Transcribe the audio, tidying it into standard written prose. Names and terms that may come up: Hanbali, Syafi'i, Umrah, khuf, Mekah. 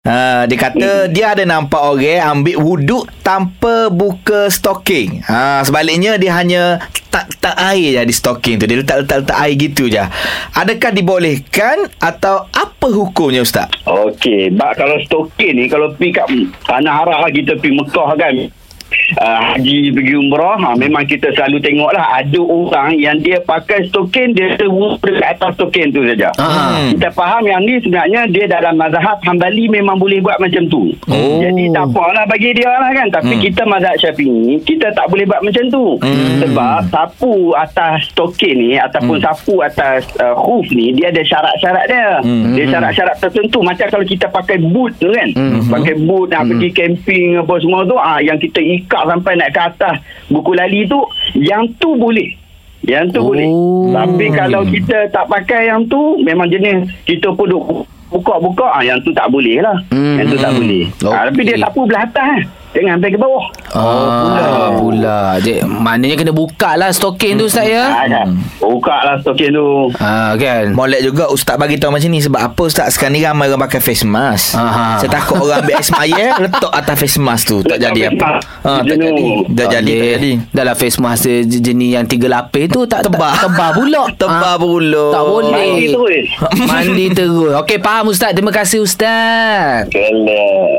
Dia kata dia ada nampak orang ambil wuduk tanpa buka stocking. Sebaliknya dia hanya letak air je di stocking tu. Dia letak air gitu je. Adakah dibolehkan atau apa hukumnya, Ustaz? Okey, bak kalau stocking ni, kalau pergi kat Tanah Haram kita pergi Mekah kan, haji pergi umrah, memang kita selalu tengoklah ada orang yang dia pakai stokin, dia terus dekat atas stokin tu saja. Kita faham yang ni sebenarnya dia dalam mazhab Hanbali memang boleh buat macam tu. Jadi tak apalah bagi dia lah kan. Tapi kita mazhab Syafi'i, kita tak boleh buat macam tu. Sebab sapu atas stokin ni ataupun sapu atas khuf ni, dia ada syarat-syarat dia. Dia syarat-syarat tertentu. Macam kalau kita pakai boot tu kan, pakai boot nak pergi camping apa semua tu, yang kita ikat sampai nak ke atas buku lali tu, yang tu boleh. Yang tu boleh. Tapi kalau kita tak pakai yang tu, memang jenis kita pun duk buka-buka, yang tu tak boleh lah. Yang tu tak boleh. Tapi dia sapu belah atas kan, jangan sampai ke bawah. Pula. Maknanya kena buka lah stokin tu, Ustaz ya. Buka lah stokin tu. Kan. Molek juga Ustaz bagi tahu macam ni. Sebab apa Ustaz? Sekarang ni ramai orang pakai face mask. Saya takut orang ambil expired letak atas face mask tu. Tak jadi apa. Tak jadi. Dalam face mask jenis yang 3 lapis tu tak tebal pula. Tak boleh. Mandi terus. Okey, faham Ustaz. Terima kasih Ustaz. Kena.